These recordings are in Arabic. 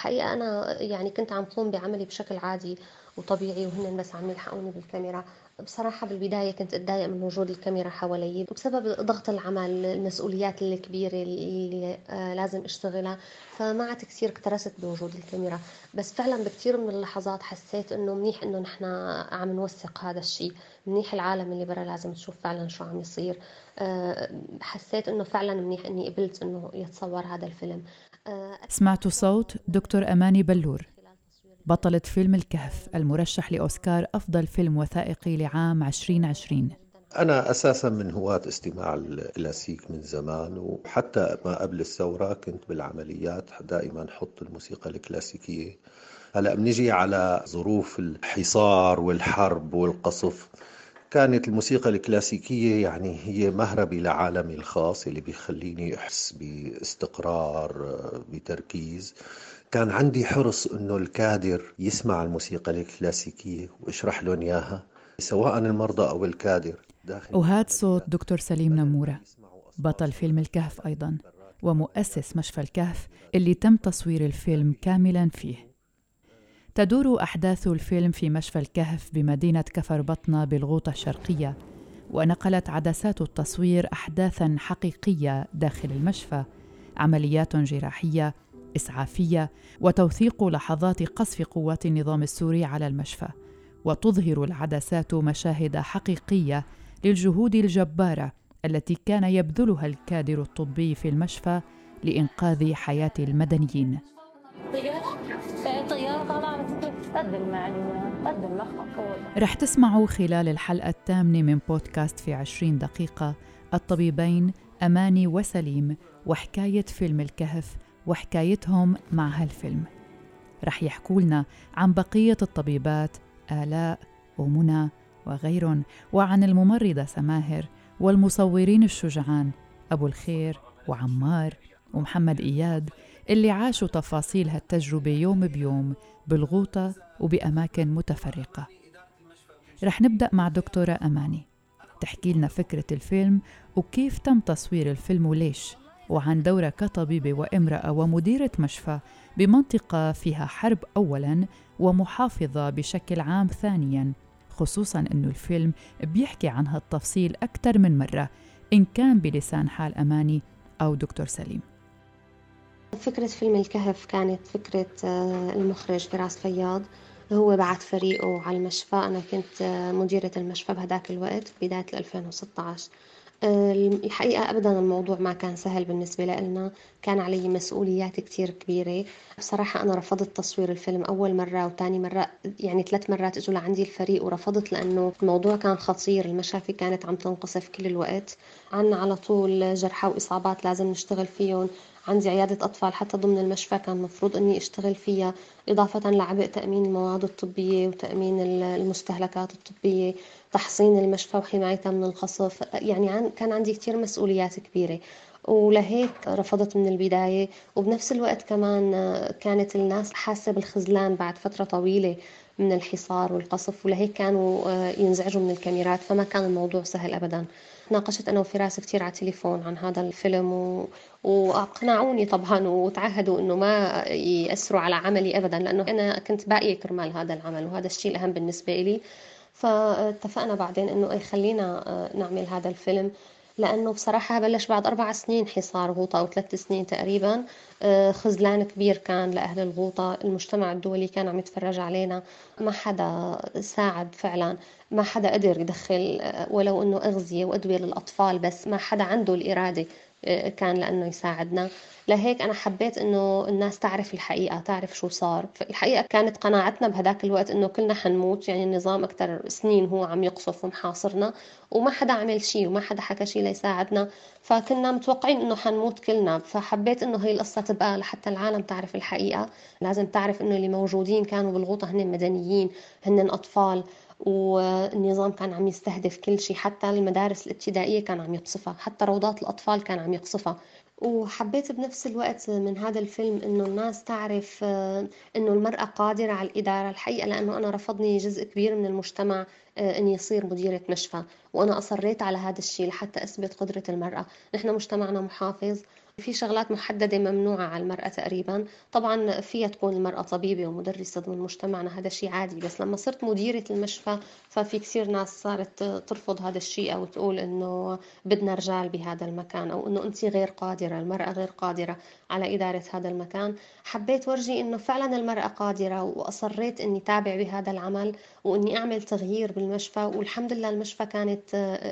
الحقيقة أنا يعني كنت عم قوم بعملي بشكل عادي وطبيعي، وهن بس عم يلحقوني بالكاميرا. بصراحة بالبداية كنت أتضايق من وجود الكاميرا حوالي بسبب ضغط العمل، المسؤوليات الكبيرة اللي لازم أشتغلها، فما عاد كثير اكترست بوجود الكاميرا. بس فعلا بكثير من اللحظات حسيت إنه منيح إنه نحن عم نوثق هذا الشيء، منيح العالم اللي برا لازم تشوف فعلا شو عم يصير. حسيت إنه فعلا منيح إني قبلت إنه يتصور هذا الفيلم. سمعتوا صوت دكتور أماني بلور، بطلة فيلم الكهف المرشح لأوسكار أفضل فيلم وثائقي لعام 2020. أنا أساساً من هواة استماع الكلاسيك من زمان، وحتى ما قبل الثورة كنت بالعمليات دائماً حط الموسيقى الكلاسيكية. هلأ بنجي على ظروف الحصار والحرب والقصف، كانت الموسيقى الكلاسيكية يعني هي مهربي لعالمي الخاص اللي بيخليني أحس باستقرار بتركيز. كان عندي حرص إنه الكادر يسمع الموسيقى الكلاسيكية واشرح لهم إياها، سواء المرضى أو الكادر. وهذا صوت دكتور سليم نمورة، بطل فيلم الكهف أيضاً ومؤسس مشفى الكهف اللي تم تصوير الفيلم كاملاً فيه. تدور أحداث الفيلم في مشفى الكهف بمدينة كفربطنة بالغوطة الشرقية، ونقلت عدسات التصوير أحداثاً حقيقية داخل المشفى، عمليات جراحية، إسعافية، وتوثيق لحظات قصف قوات النظام السوري على المشفى. وتظهر العدسات مشاهد حقيقية للجهود الجبارة التي كان يبذلها الكادر الطبي في المشفى لإنقاذ حياة المدنيين. رح تسمعوا خلال الحلقة الثامنة من بودكاست في 20 دقيقة الطبيبين أماني وسليم وحكاية فيلم الكهف وحكايتهم مع هالفيلم. رح يحكوا لنا عن بقية الطبيبات آلاء ومنى وغيرهم، وعن الممرضة سماهر، والمصورين الشجعان أبو الخير وعمار ومحمد إياد اللي عاشوا تفاصيل هالتجربة يوم بيوم بالغوطة وبأماكن متفرقة. رح نبدأ مع دكتورة أماني تحكي لنا فكرة الفيلم وكيف تم تصوير الفيلم وليش، وعن دورة كطبيبة وامرأة ومديرة مشفى بمنطقة فيها حرب أولاً ومحافظة بشكل عام ثانياً، خصوصاً أنه الفيلم بيحكي عن هالتفصيل أكثر من مرة، إن كان بلسان حال أماني أو دكتور سليم. فكرة فيلم الكهف كانت فكرة المخرج فراس فياض. هو بعت فريقه على المشفى، أنا كنت مديرة المشفى بهداك الوقت في بداية 2016. الحقيقة أبداً الموضوع ما كان سهل بالنسبة لنا، كان علي مسؤوليات كتير كبيرة. بصراحة أنا رفضت تصوير الفيلم أول مرة وتاني مرة، يعني 3 مرات إجوا لعندي الفريق ورفضت، لأنه الموضوع كان خطير. المشافي كانت عم تنقصف كل الوقت، عنا على طول جرحى وإصابات لازم نشتغل فيهم، عندي عيادة أطفال حتى ضمن المشفى كان مفروض أني أشتغل فيها، إضافة لعبء تأمين المواد الطبية وتأمين المستهلكات الطبية، تحصين المشفى وحمايتها من القصف. يعني كان عندي كتير مسؤوليات كبيرة، ولهيك رفضت من البداية. وبنفس الوقت كمان كانت الناس حاسة بالخزلان بعد فترة طويلة من الحصار والقصف، ولهيك كانوا ينزعجوا من الكاميرات، فما كان الموضوع سهل أبداً. ناقشت أنا وفراس كتير على التليفون عن هذا الفيلم وأقنعوني طبعاً، وتعهدوا أنه ما يأثروا على عملي أبداً، لأنه أنا كنت باقية كرمال هذا العمل وهذا الشيء الأهم بالنسبة لي. فاتفقنا بعدين أنه خلينا نعمل هذا الفيلم، لأنه بصراحة بلش بعد 4 سنين حصار غوطة أو 3 سنين تقريباً، خزلان كبير كان لأهل الغوطة، المجتمع الدولي كان عم يتفرج علينا، ما حدا ساعد فعلاً، ما حدا قدر يدخل ولو أنه أغذية وأدوية للأطفال، بس ما حدا عنده الإرادة كان لأنه يساعدنا. لهيك أنا حبيت أنه الناس تعرف الحقيقة، تعرف شو صار. الحقيقة كانت قناعتنا بهداك الوقت أنه كلنا حنموت، يعني النظام أكتر سنين هو عم يقصف ومحاصرنا وما حدا عمل شيء وما حدا حكى شيء ليساعدنا، فكنا متوقعين أنه حنموت كلنا. فحبيت أنه هي القصة تبقى لحتى العالم تعرف الحقيقة، لازم تعرف أنه اللي موجودين كانوا بالغوطة هن مدنيين، هن أطفال، والنظام كان عم يستهدف كل شيء، حتى المدارس الابتدائية كان عم يقصفها، حتى روضات الأطفال كان عم يقصفها. وحبيت بنفس الوقت من هذا الفيلم إنه الناس تعرف إنه المرأة قادرة على الإدارة. الحقيقة لأنه أنا رفضني جزء كبير من المجتمع إني يصير مديرة مشفى، وأنا أصريت على هذا الشيء لحتى أثبت قدرة المرأة. نحن مجتمعنا محافظ، في شغلات محددة ممنوعة على المرأة تقريبا. طبعا فيها تكون المرأة طبيبة ومدرسة ضمن مجتمعنا، هذا شيء عادي، بس لما صرت مديرة المشفى ففي كثير ناس صارت ترفض هذا الشيء أو تقول إنه بدنا رجال بهذا المكان، أو إنه أنت غير قادرة، المرأة غير قادرة على إدارة هذا المكان. حبيت ورجي إنه فعلا المرأة قادرة، وأصريت إني تابع بهذا العمل وإني أعمل تغيير بالمشفى، والحمد لله المشفى كانت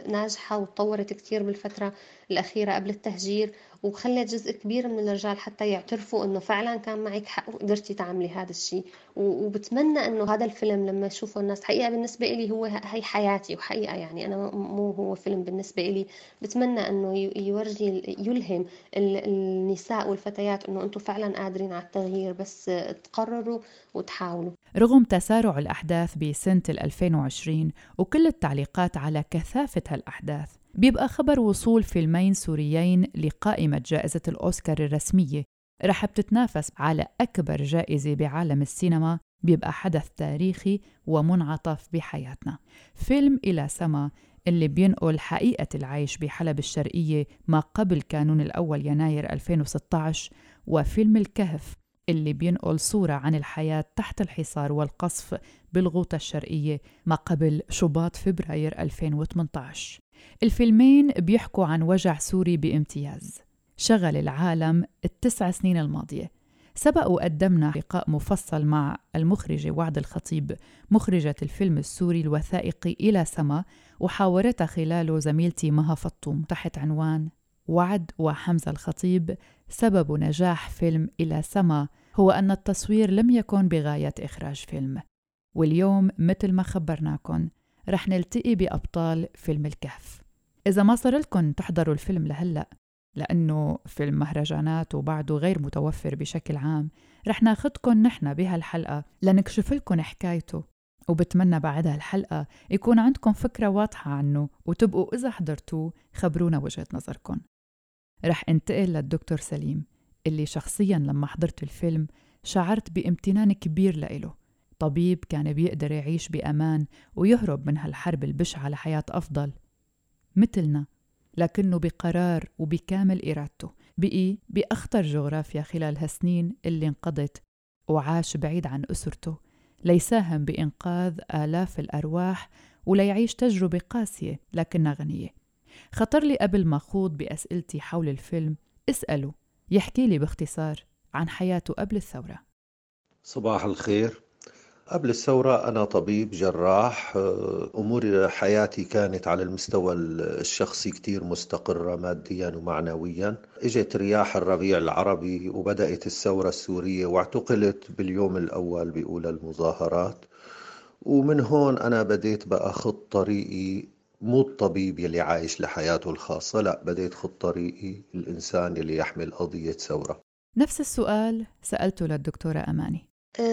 ناجحة وتطورت كثير بالفترة الأخيرة قبل التهجير، وخلت جزء كبير من الرجال حتى يعترفوا إنه فعلا كان معك حق وقدرتي تعملي هذا الشيء. وبتمنى إنه هذا الفيلم لما يشوفه الناس، حقيقة بالنسبة إلي هو هي حياتي، وحقيقة يعني أنا مو هو فيلم بالنسبة إلي، بتمنى إنه يورجي يلهم النساء والفتيات إنه أنتم فعلا قادرين على التغيير، بس تقرروا وتحاولوا. رغم تسارع الأحداث بسنة 2020 وكل التعليقات على كثافة هالأحداث، بيبقى خبر وصول فيلمين سوريين لقائمة جائزة الأوسكار الرسمية رح بتتنافس على أكبر جائزة بعالم السينما، بيبقى حدث تاريخي ومنعطف بحياتنا. فيلم إلى سما اللي بينقل حقيقة العيش بحلب الشرقية ما قبل كانون الأول يناير 2016، وفيلم الكهف اللي بينقل صورة عن الحياة تحت الحصار والقصف بالغوطة الشرقية ما قبل شباط فبراير 2018. الفيلمين بيحكوا عن وجع سوري بامتياز شغل العالم ال9 سنين الماضية. سبق وقدمنا لقاء مفصل مع المخرجة وعد الخطيب، مخرجة الفيلم السوري الوثائقي إلى سما، وحاورتها خلاله زميلتي مها فطوم تحت عنوان وعد وحمزة الخطيب، سبب نجاح فيلم إلى سما هو أن التصوير لم يكن بغاية إخراج فيلم. واليوم مثل ما خبرناكن رح نلتقي بأبطال فيلم الكهف. إذا ما صار لكم تحضروا الفيلم لهلأ لأنه فيلم مهرجانات وبعده غير متوفر بشكل عام، رح ناخدكن نحن بهالحلقة لنكشف لكم حكايته، وبتمنى بعد هالحلقة يكون عندكم فكرة واضحة عنه، وتبقوا إذا حضرتوه خبرونا وجهة نظركن. رح انتقل للدكتور سليم اللي شخصياً لما حضرت الفيلم شعرت بامتنان كبير لإله. طبيب كان بيقدر يعيش بأمان ويهرب من هالحرب البشعة لحياة أفضل مثلنا، لكنه بقرار وبكامل إرادته بقي بأخطر جغرافيا خلال هالسنين اللي انقضت، وعاش بعيد عن أسرته ليساهم بإنقاذ آلاف الأرواح وليعيش تجربة قاسية لكنها غنية. خطر لي قبل ما خوض بأسئلتي حول الفيلم اسأله يحكي لي باختصار عن حياته قبل الثورة. صباح الخير. قبل الثورة أنا طبيب جراح، أمور حياتي كانت على المستوى الشخصي كتير مستقرة ماديا ومعنويا. إجت رياح الربيع العربي وبدأت الثورة السورية، واعتقلت باليوم الأول بأولى المظاهرات، ومن هون أنا بديت بقى خط طريقي، مو الطبيب يلي عايش لحياته الخاصة، لا، بديت خط طريقي الإنسان يلي يحمل قضية ثورة. نفس السؤال سألته للدكتورة أماني.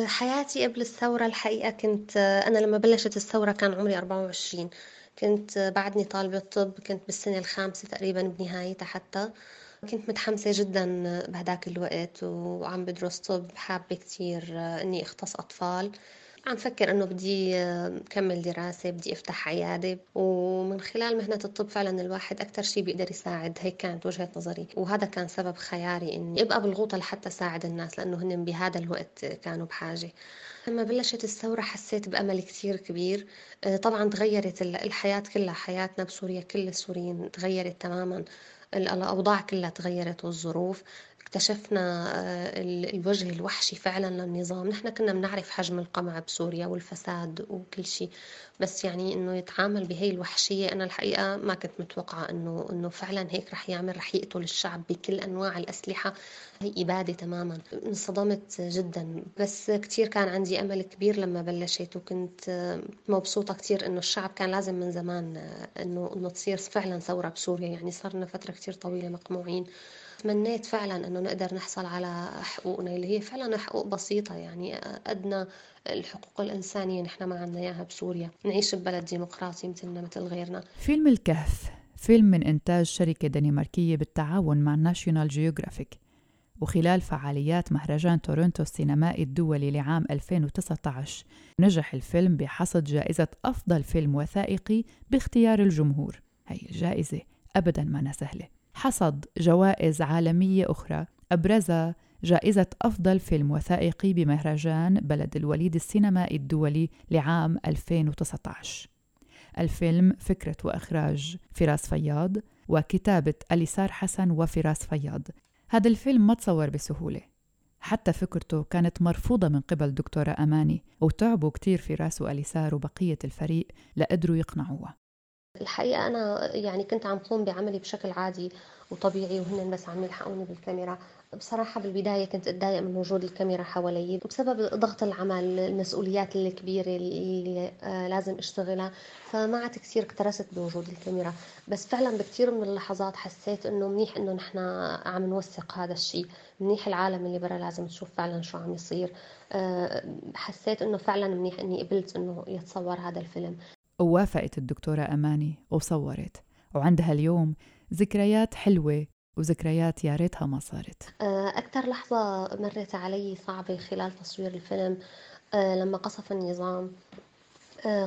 حياتي قبل الثورة الحقيقة كنت، أنا لما بلشت الثورة كان عمري 24، كنت بعدني طالبة طب، كنت بالسنة الخامسة تقريبا بنهايتها حتى. كنت متحمسة جدا بهداك الوقت وعم بدرس طب، حابة كتير أني أختص أطفال، عم فكر أنه بدي أكمل دراسة، بدي أفتح عيادة، ومن خلال مهنة الطب فعلا الواحد أكتر شيء بيقدر يساعد، هي كانت وجهة نظري، وهذا كان سبب خياري أني أبقى بالغوطة لحتى ساعد الناس، لأنه هن بهذا الوقت كانوا بحاجة. لما بلشت الثورة حسيت بأمل كتير كبير. طبعا تغيرت الحياة كلها، حياتنا بسوريا كل السوريين تغيرت تماما، الأوضاع كلها تغيرت والظروف. اكتشفنا الوجه الوحشي فعلا للنظام. نحن كنا بنعرف حجم القمع بسوريا والفساد وكل شيء، بس يعني انه يتعامل بهي الوحشية انا الحقيقة ما كنت متوقعة انه فعلا هيك رح يعمل، رح يقتل الشعب بكل انواع الأسلحة، هي إبادة تماما. انصدمت جدا، بس كتير كان عندي امل كبير لما بلشت، وكنت مبسوطة كتير انه الشعب كان لازم من زمان انه تصير فعلا ثورة بسوريا، يعني صارنا فترة كتير طويلة مقموعين. تمنيت فعلا أنه نقدر نحصل على حقوقنا اللي هي فعلا حقوق بسيطة، يعني أدنى الحقوق الإنسانية نحن ما عندنا إياها بسوريا، نعيش ببلد ديمقراطي مثلنا مثل غيرنا. فيلم الكهف فيلم من إنتاج شركة دنماركية بالتعاون مع ناشيونال جيوغرافيك، وخلال فعاليات مهرجان تورنتو السينمائي الدولي لعام 2019 نجح الفيلم بحصد جائزة أفضل فيلم وثائقي باختيار الجمهور. هاي الجائزة أبدا ما سهلة، حصد جوائز عالمية أخرى، أبرزها جائزة أفضل فيلم وثائقي بمهرجان بلد الوليد السينمائي الدولي لعام 2019. الفيلم فكرة وإخراج فراس فياض وكتابة اليسار حسن وفراس فياض. هذا الفيلم ما تصور بسهولة، حتى فكرته كانت مرفوضة من قبل دكتورة أماني، وتعبوا كتير فراس واليسار وبقية الفريق لقدروا يقنعوها. الحقيقة أنا يعني كنت عم قوم بعملي بشكل عادي وطبيعي، وهن بس عم يلحقوني بالكاميرا. بصراحة بالبداية كنت أتضايق من وجود الكاميرا حوالي بسبب ضغط العمل، المسؤوليات الكبيرة اللي لازم أشتغلها، فما عاد كثير اكترست بوجود الكاميرا. بس فعلا بكثير من اللحظات حسيت إنه منيح إنه نحن عم نوثق هذا الشيء، منيح العالم اللي برا لازم تشوف فعلا شو عم يصير. حسيت إنه فعلا منيح إني قبلت إنه يتصور هذا الفيلم. ووافقت الدكتورة أماني وصورت، وعندها اليوم ذكريات حلوة وذكريات يا ريتها ما صارت. أكثر لحظة مرت علي صعبة خلال تصوير الفيلم لما قصف النظام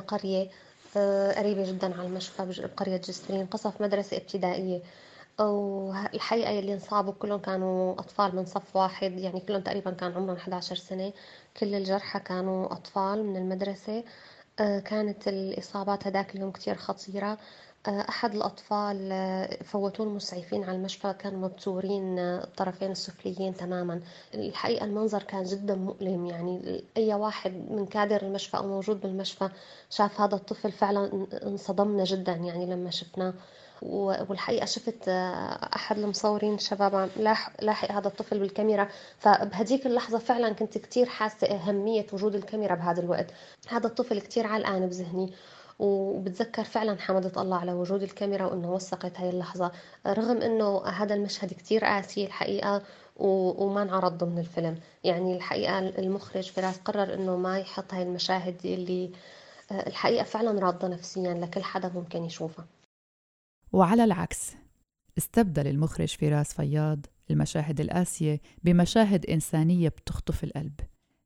قرية قريبة جدا على المشفى بقرية جسرين، قصف مدرسة ابتدائية. والحقيقة اللي انصابوا كلهم كانوا أطفال من صف واحد، يعني كلهم تقريبا كان عمرهم 11 سنة. كل الجرحى كانوا أطفال من المدرسة. كانت الإصابات هداك اليوم كتير خطيرة. أحد الأطفال فوتوه المسعفين على المشفى، كانوا مبتورين الطرفين السفليين تماما. الحقيقة المنظر كان جدا مؤلم، يعني أي واحد من كادر المشفى أو موجود بالمشفى شاف هذا الطفل فعلا انصدمنا جدا يعني لما شفناه. والحقيقة شفت أحد المصورين الشباب لاحق هذا الطفل بالكاميرا، فبهديك اللحظة فعلا كنت كتير حاسة أهمية وجود الكاميرا بهذا الوقت. هذا الطفل كتير علقان بذهني، وبتذكر فعلا حمدت الله على وجود الكاميرا وأنه وثقت هاي اللحظة، رغم أنه هذا المشهد كتير قاسي الحقيقة وما انعرض ضمن الفيلم. يعني الحقيقة المخرج فراس قرر أنه ما يحط هاي المشاهد اللي الحقيقة فعلا راضة نفسيا لكل حدا ممكن يشوفها. وعلى العكس، استبدل المخرج فراس فياض المشاهد القاسية بمشاهد إنسانية بتخطف القلب،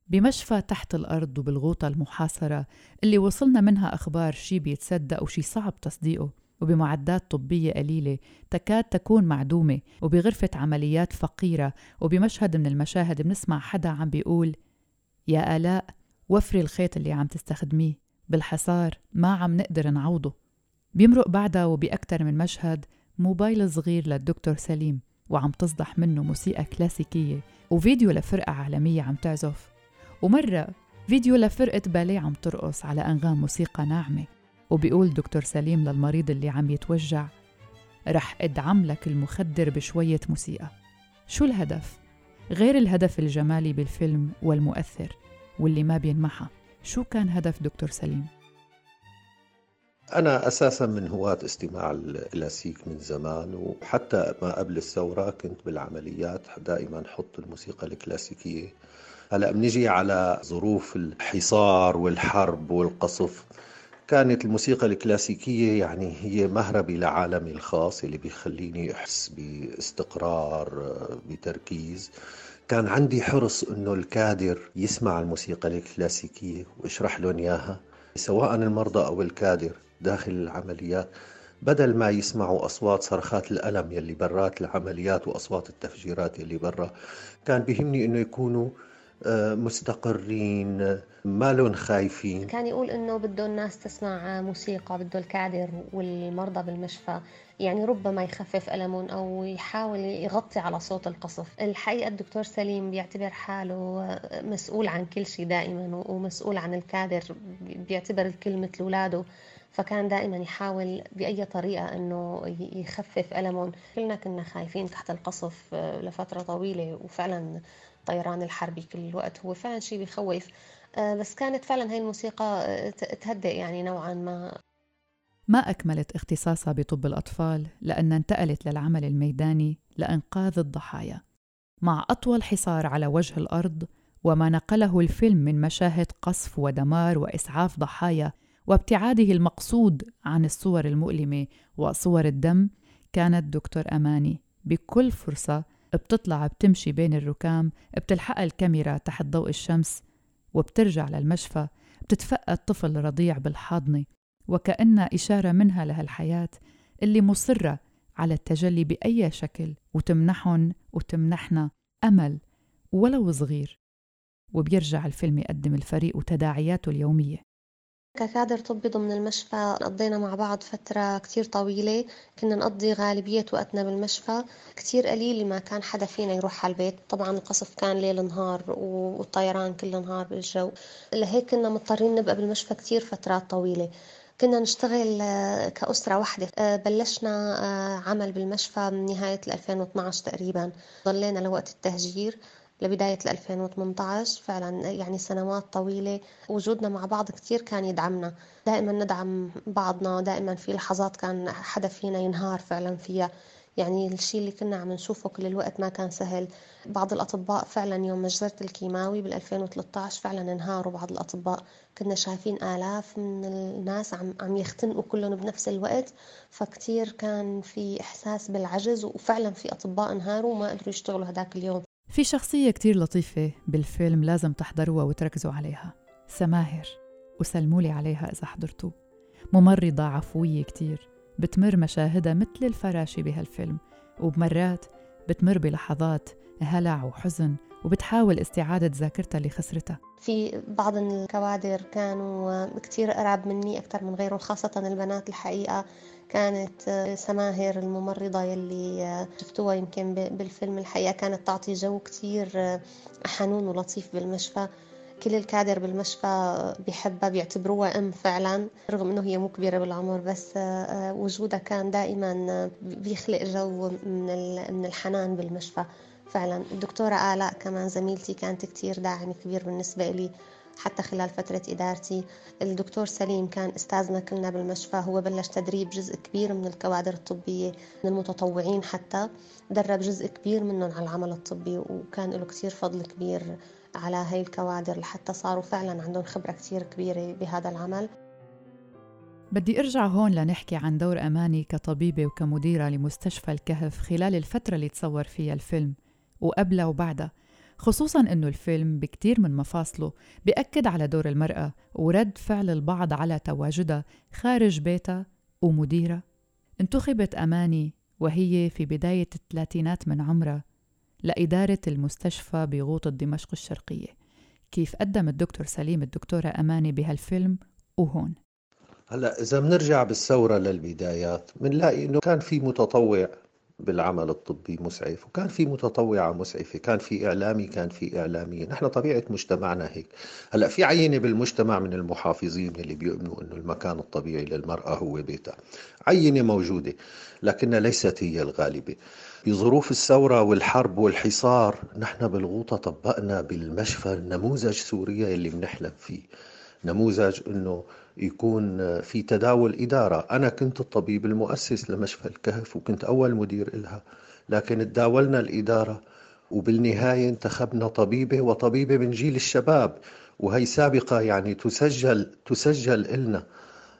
بمشفى تحت الأرض وبالغوطة المحاصرة اللي وصلنا منها أخبار شي بيتصدق وشي صعب تصديقه، وبمعدات طبية قليلة تكاد تكون معدومة، وبغرفة عمليات فقيرة. وبمشهد من المشاهد بنسمع حدا عم بيقول يا آلاء وفري الخيط اللي عم تستخدميه، بالحصار ما عم نقدر نعوضه. بيمرق بعدها وبأكتر من مشهد موبايل صغير للدكتور سليم وعم تصدح منه موسيقى كلاسيكية، وفيديو لفرقة عالمية عم تعزف، ومرة فيديو لفرقة باليه عم ترقص على أنغام موسيقى ناعمة. وبيقول دكتور سليم للمريض اللي عم يتوجع رح ادعم لك المخدر بشوية موسيقى. شو الهدف؟ غير الهدف الجمالي بالفيلم والمؤثر واللي ما بينمحى، شو كان هدف دكتور سليم؟ أنا أساساً من هواة استماع الكلاسيك من زمان، وحتى ما قبل الثورة كنت بالعمليات دائماً حط الموسيقى الكلاسيكية. هلأ بنيجي على ظروف الحصار والحرب والقصف، كانت الموسيقى الكلاسيكية يعني هي مهربي لعالمي الخاص اللي بيخليني أحس باستقرار بتركيز. كان عندي حرص إنه الكادر يسمع الموسيقى الكلاسيكية ويشرح لهم إياها، سواء المرضى أو الكادر داخل العمليات، بدل ما يسمعوا أصوات صرخات الألم يلي برات العمليات وأصوات التفجيرات يلي برا. كان بيهمني إنه يكونوا مستقرين، ما لون خايفين. كان يقول إنه بده الناس تسمع موسيقى، بده الكادر والمرضى بالمشفى يعني ربما يخفف ألمهم أو يحاول يغطي على صوت القصف. الحقيقة الدكتور سليم بيعتبر حاله مسؤول عن كل شيء دائما، ومسؤول عن الكادر، بيعتبر الكل مثل أولاده، فكان دائما يحاول بأي طريقة أنه يخفف ألمهم. كلنا كنا خايفين تحت القصف لفترة طويلة، وفعلا الطيران الحربي كل الوقت هو فعلا شيء بيخوف، بس كانت فعلا هاي الموسيقى تهدئ يعني نوعا ما. ما أكملت اختصاصها بطب الأطفال لأن انتقلت للعمل الميداني لإنقاذ الضحايا مع أطول حصار على وجه الأرض، وما نقله الفيلم من مشاهد قصف ودمار وإسعاف ضحايا وابتعاده المقصود عن الصور المؤلمة وصور الدم. كانت دكتور أماني بكل فرصة بتطلع بتمشي بين الركام، بتلحق الكاميرا تحت ضوء الشمس وبترجع للمشفى، بتتفقد طفل رضيع بالحاضنة، وكأنها إشارة منها لهالحياة اللي مصرة على التجلي بأي شكل وتمنحن وتمنحنا أمل ولو صغير. وبيرجع الفيلم يقدم الفريق وتداعياته اليومية. ككادر طبي ضمن المشفى قضينا مع بعض فترة كتير طويلة، كنا نقضي غالبية وقتنا بالمشفى، كتير قليل ما كان حدا فينا يروح على البيت. طبعا القصف كان ليل نهار والطيران كل نهار بالجو، لهيك كنا مضطرين نبقى بالمشفى كتير فترات طويلة. كنا نشتغل كأسرة واحدة. بلشنا عمل بالمشفى من نهاية 2012 تقريبا، ضلينا لوقت التهجير لبداية 2018. فعلا يعني سنوات طويلة وجودنا مع بعض كتير كان يدعمنا، دائما ندعم بعضنا، دائما في لحظات كان حدا فينا ينهار فعلا فيها. يعني الشيء اللي كنا عم نشوفه كل الوقت ما كان سهل. بعض الأطباء فعلا يوم مجزرة الكيماوي بال2013 فعلا انهاروا بعض الأطباء، كنا شايفين آلاف من الناس عم يختنقوا كلهم بنفس الوقت، فكتير كان في إحساس بالعجز، وفعلا في أطباء انهاروا وما قدروا يشتغلوا هداك اليوم. في شخصية كتير لطيفة بالفيلم لازم تحضروها وتركزوا عليها، سماهر، وسلمولي عليها إذا حضرتوه. ممرضة عفوية كتير، بتمر مشاهدها مثل الفراشة بهالفيلم، وبمرات بتمر بلحظات هلع وحزن وبتحاول استعادة ذاكرتها اللي خسرتها. في بعض الكوادر كانوا كتير قراب مني أكتر من غيره، خاصة البنات. الحقيقة كانت سماهر الممرضة يلي شفتوها يمكن بالفيلم، الحقيقة كانت تعطي جو كتير حنون ولطيف بالمشفى. كل الكادر بالمشفى بيحبها، بيعتبروها أم فعلا، رغم أنه هي مو كبيرة بالعمر، بس وجودها كان دائما بيخلق جو من الحنان بالمشفى. فعلا الدكتورة آلاء كمان زميلتي كانت كتير داعم كبير بالنسبة لي حتى خلال فترة إدارتي. الدكتور سليم كان أستاذنا كلنا بالمشفى، هو بلش تدريب جزء كبير من الكوادر الطبية، من المتطوعين حتى درب جزء كبير منهم على العمل الطبي، وكان له كتير فضل كبير على هاي الكوادر لحتى صاروا فعلا عندهم خبرة كتير كبيرة بهذا العمل. بدي أرجع هون لنحكي عن دور أماني كطبيبة وكمديرة لمستشفى الكهف خلال الفترة اللي تصور فيها الفيلم وقبلها وبعدها، خصوصاً أنه الفيلم بكتير من مفاصله بيأكد على دور المرأة ورد فعل البعض على تواجدها خارج بيتها ومديرة. انتخبت أماني وهي في بداية الثلاثينات من عمرها لإدارة المستشفى بغوطة دمشق الشرقية. كيف قدم الدكتور سليم الدكتورة أماني بهالفيلم وهون؟ هلأ إذا بنرجع بالثورة للبدايات بنلاقي أنه كان في متطوع بالعمل الطبي مسعف، وكان في متطوعة مسعفة، كان في إعلامي، كان في إعلامية. نحن طبيعة مجتمعنا هيك. هلأ في عينة بالمجتمع من المحافظين اللي بيؤمنوا أنه المكان الطبيعي للمرأة هو بيتها، عينة موجودة، لكنها ليست هي الغالبة. بظروف الثورة والحرب والحصار نحن بالغوطة طبقنا بالمشفى النموذج سوريا اللي بنحلم فيه، نموذج أنه يكون في تداول إدارة. أنا كنت الطبيب المؤسس لمشفى الكهف وكنت أول مدير إلها، لكن تداولنا الإدارة وبالنهاية انتخبنا طبيبة، وطبيبة من جيل الشباب، وهي سابقة يعني تسجل إلنا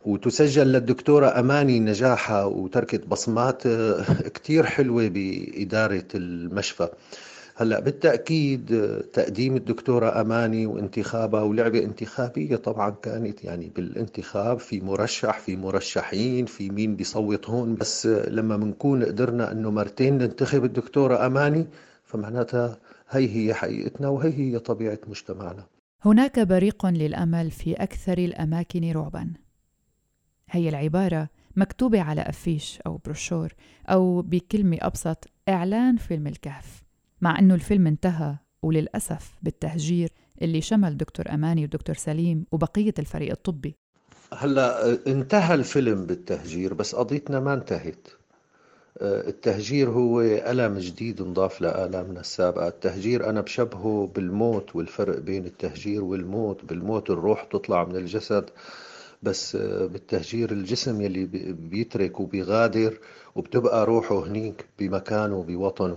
وتسجل للدكتورة أماني نجاحها، وتركت بصمات كتير حلوة بإدارة المشفى. هلأ بالتأكيد تقديم الدكتورة أماني وانتخابها ولعبة انتخابية طبعا كانت، يعني بالانتخاب في مرشح، في مرشحين، في مين بيصوت هون، بس لما منكون قدرنا أنه مرتين ننتخب الدكتورة أماني فمعناتها هي حقيقتنا وهي طبيعة مجتمعنا. هناك بريق للأمل في أكثر الأماكن رعبا، هي العبارة مكتوبة على أفيش أو بروشور أو بكلمة أبسط إعلان فيلم الكهف، مع أنه الفيلم انتهى وللأسف بالتهجير اللي شمل دكتور أماني ودكتور سليم وبقية الفريق الطبي. هلأ انتهى الفيلم بالتهجير بس قضيتنا ما انتهت. التهجير هو ألم جديد نضاف لآلامنا السابقة. التهجير أنا بشبهه بالموت، والفرق بين التهجير والموت، بالموت الروح تطلع من الجسد، بس بالتهجير الجسم يلي بيترك وبيغادر وبتبقى روحه هنيك بمكانه بوطنه.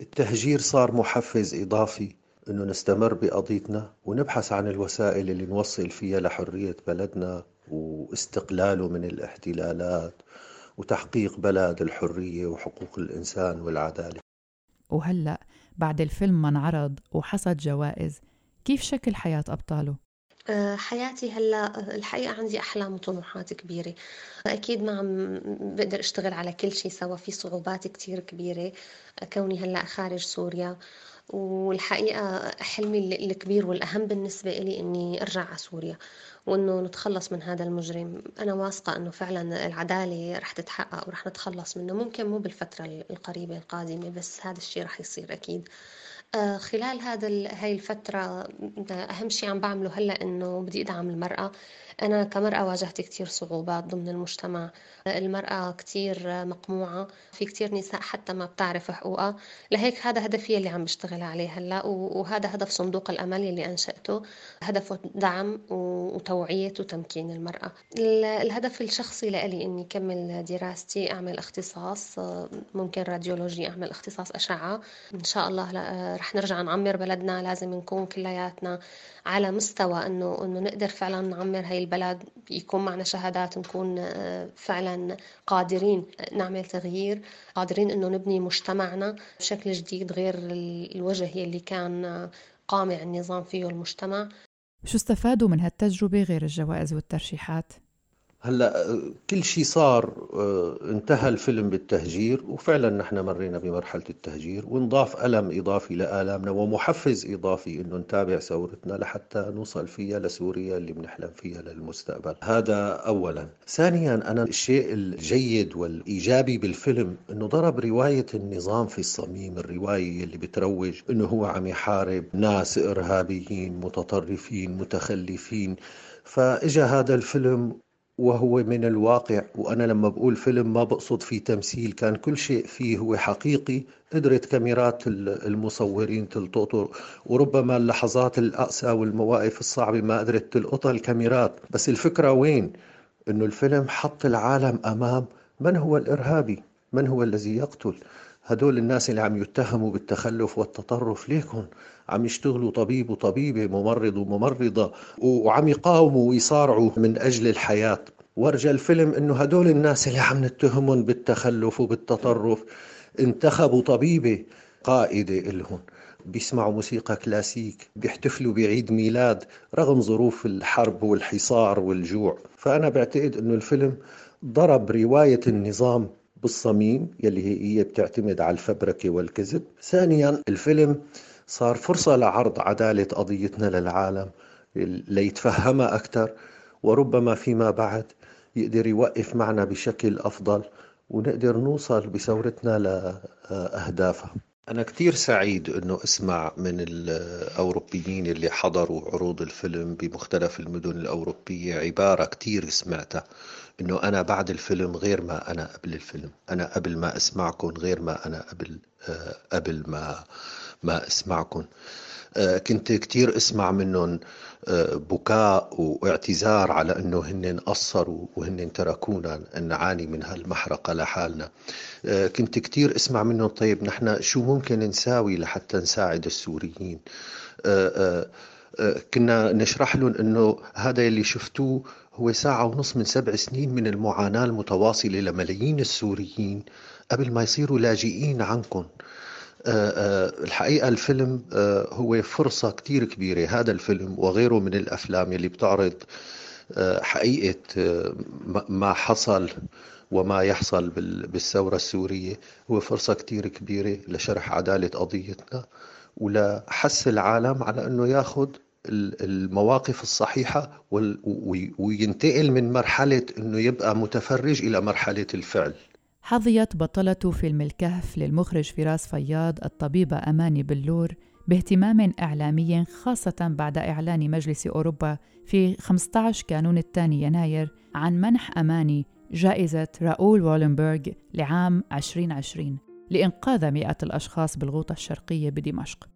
التهجير صار محفز إضافي أنه نستمر بقضيتنا ونبحث عن الوسائل اللي نوصل فيها لحرية بلدنا واستقلاله من الاحتلالات وتحقيق بلد الحرية وحقوق الإنسان والعدالة. وهلأ بعد الفيلم ما انعرض وحصد جوائز، كيف شكل حياة أبطاله؟ حياتي هلا الحقيقة عندي أحلام وطموحات كبيرة، أكيد ما عم بقدر أشتغل على كل شيء سوا، في صعوبات كتير كبيرة كوني هلا خارج سوريا. والحقيقة حلمي الكبير والأهم بالنسبة لي إني أرجع على سوريا وإنه نتخلص من هذا المجرم. أنا واثقة إنه فعلا العدالة رح تتحقق ورح نتخلص منه، ممكن مو بالفترة القريبة القادمة بس هذا الشيء رح يصير أكيد. خلال هاي الفترة أهم شيء عم بعمله هلأ إنه بدي أدعم المرأة. أنا كمرأة واجهت كتير صعوبات ضمن المجتمع، المرأة كتير مقموعة، في كتير نساء حتى ما بتعرف حقوقها، لهيك هذا هدفي اللي عم بشتغل عليه هلأ، وهذا هدف صندوق الأمل اللي أنشأته، هدفه دعم وتوعية وتمكين المرأة. الهدف الشخصي لألي إني كمل دراستي، أعمل اختصاص، ممكن راديولوجي، أعمل اختصاص أشعة. إن شاء الله رح نرجع نعمر بلدنا، لازم نكون كلياتنا على مستوى إنه نقدر فعلا نعمر هاي البلد، يكون معنا شهادات، نكون فعلا قادرين نعمل تغيير، قادرين إنه نبني مجتمعنا بشكل جديد غير الوجهي اللي كان قامع النظام فيه المجتمع. شو استفادوا من هالتجربة غير الجوائز والترشيحات؟ هلا كل شيء صار، انتهى الفيلم بالتهجير، وفعلا نحن مرينا بمرحلة التهجير، ونضاف ألم إضافي لآلامنا ومحفز إضافي إنه نتابع ثورتنا لحتى نوصل فيها لسوريا اللي بنحلم فيها للمستقبل. هذا أولا. ثانيا، أنا الشيء الجيد والإيجابي بالفيلم إنه ضرب رواية النظام في الصميم، الرواية اللي بتروج إنه هو عم يحارب ناس إرهابيين متطرفين متخلفين، فإجا هذا الفيلم وهو من الواقع. وأنا لما بقول فيلم ما بقصد فيه تمثيل، كان كل شيء فيه هو حقيقي، قدرت كاميرات المصورين تلقطه، وربما اللحظات الأقسى والمواقف الصعبة ما قدرت تلقطها الكاميرات، بس الفكرة وين؟ إنه الفيلم حط العالم أمام من هو الإرهابي، من هو الذي يقتل هدول الناس اللي عم يتهموا بالتخلف والتطرف، ليكن عم يشتغلوا طبيب وطبيبة، ممرض وممرضة، وعم يقاوموا ويصارعوا من أجل الحياة. وارجى الفيلم إنه هدول الناس اللي عم نتهمهم بالتخلف وبالتطرف انتخبوا طبيبة قائدة إلهم، بيسمعوا موسيقى كلاسيك، بيحتفلوا بعيد ميلاد رغم ظروف الحرب والحصار والجوع. فأنا بعتقد إنه الفيلم ضرب رواية النظام بالصميم يلي هي بتعتمد على الفبركة والكذب. ثانيا، الفيلم صار فرصة لعرض عدالة قضيتنا للعالم ليتفهمها أكثر، وربما فيما بعد يقدر يوقف معنا بشكل أفضل ونقدر نوصل بثورتنا لأهدافها. أنا كتير سعيد أنه أسمع من الأوروبيين اللي حضروا عروض الفيلم بمختلف المدن الأوروبية عبارة كتير سمعتها، أنه أنا بعد الفيلم غير ما أنا قبل الفيلم، أنا قبل ما أسمعكم غير ما أنا قبل ما أسمعكم. كنت كتير أسمع منهم بكاء واعتذار على أنه هن قصروا وهن تركونا نعاني من هالمحرقة لحالنا. كنت كتير أسمع منهم طيب نحن شو ممكن نساوي لحتى نساعد السوريين. كنا نشرح لهم أنه هذا اللي شفتوه هو ساعة ونص من 7 سنين من المعاناة المتواصلة لملايين السوريين قبل ما يصيروا لاجئين عنكم. الحقيقة الفيلم هو فرصة كتير كبيرة، هذا الفيلم وغيره من الأفلام اللي بتعرض حقيقة ما حصل وما يحصل بالثورة السورية، هو فرصة كتير كبيرة لشرح عدالة قضيتنا ولحس العالم على أنه ياخذ المواقف الصحيحة وينتقل من مرحلة أنه يبقى متفرج إلى مرحلة الفعل. حظيت بطلة فيلم الكهف للمخرج فراس فياض الطبيبة أماني بلور باهتمام إعلامي، خاصة بعد إعلان مجلس أوروبا في 15 كانون الثاني يناير عن منح أماني جائزة راؤول وولنبرغ لعام 2020 لإنقاذ 100 الأشخاص بالغوطة الشرقية بدمشق.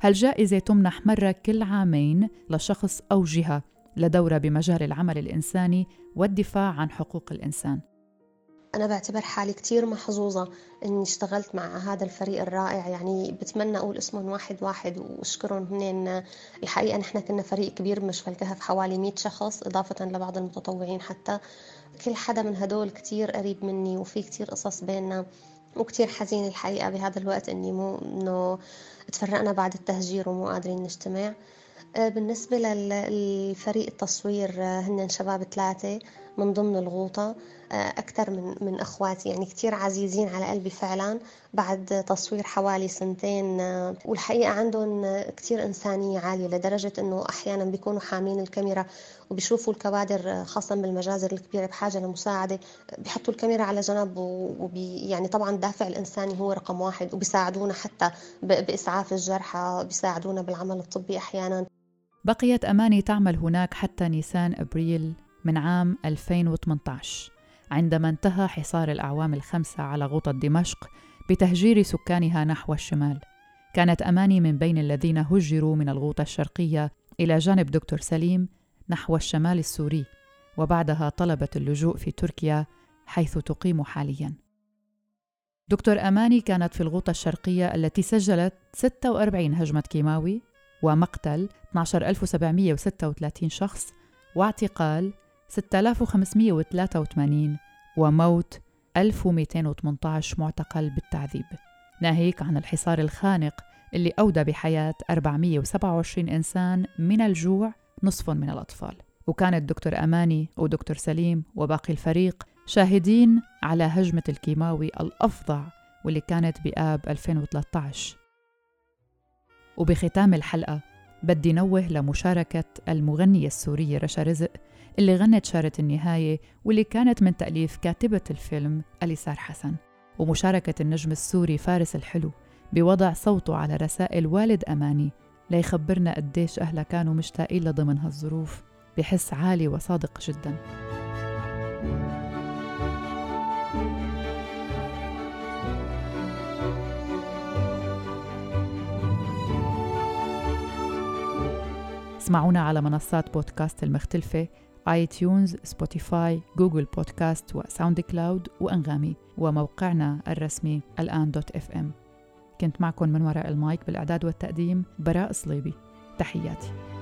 هالجائزة تمنح مرة كل عامين لشخص أو جهة لدورة بمجال العمل الإنساني والدفاع عن حقوق الإنسان. أنا بعتبر حالي كتير محظوظة إني اشتغلت مع هذا الفريق الرائع، يعني بتمنى أقول اسمهم واحد واحد وأشكرهم هنين. الحقيقة نحن كنا فريق كبير بمشفى الكهف، حوالي 100 شخص إضافة لبعض المتطوعين، حتى كل حدا من هدول كتير قريب مني، وفي كتير قصص بيننا. وكتير حزين الحقيقة بهذا الوقت إنه تفرقنا بعد التهجير ومو قادرين نجتمع. بالنسبة للفريق التصوير هن شباب 3 من ضمن الغوطة، أكثر من أخواتي، يعني كتير عزيزين على قلبي فعلا بعد تصوير حوالي 2 سنين. والحقيقة عندهم كتير إنسانية عالية، لدرجة أنه أحيانا بيكونوا حاملين الكاميرا وبيشوفوا الكوادر خاصة بالمجازر الكبيرة بحاجة لمساعدة، بيحطوا الكاميرا على جنب، يعني طبعا الدافع الإنساني هو رقم 1، وبيساعدونا حتى بإسعاف الجرحى، بيساعدونا بالعمل الطبي أحيانا. بقيت أماني تعمل هناك حتى نيسان أبريل من عام 2018، عندما انتهى حصار الأعوام 5 على غوطة دمشق بتهجير سكانها نحو الشمال. كانت أماني من بين الذين هجروا من الغوطة الشرقية إلى جانب دكتور سليم نحو الشمال السوري، وبعدها طلبت اللجوء في تركيا حيث تقيم حالياً. دكتور أماني كانت في الغوطة الشرقية التي سجلت 46 هجمة كيماوي ومقتل 12736 شخص واعتقال 6583 وموت 1218 معتقل بالتعذيب، ناهيك عن الحصار الخانق اللي أودى بحياة 427 إنسان من الجوع، نصف من الأطفال. وكانت دكتور أماني ودكتور سليم وباقي الفريق شاهدين على هجمة الكيماوي الأفظع واللي كانت بآب 2013. وبختام الحلقة بدي نوه لمشاركة المغنية السورية رشا رزق اللي غنت شارة النهاية واللي كانت من تأليف كاتبة الفيلم اليسار حسن، ومشاركة النجم السوري فارس الحلو بوضع صوته على رسائل والد أماني ليخبرنا قديش أهلها كانوا مشتاقين لضمن هالظروف بحس عالي وصادق جداً. اسمعونا على منصات بودكاست المختلفة، آي تيونز، سبوتيفاي، جوجل بودكاست وساوند كلاود وأنغامي، وموقعنا الرسمي الآن.fm. كنت معكم من وراء المايك بالإعداد والتقديم براء صليبي. تحياتي.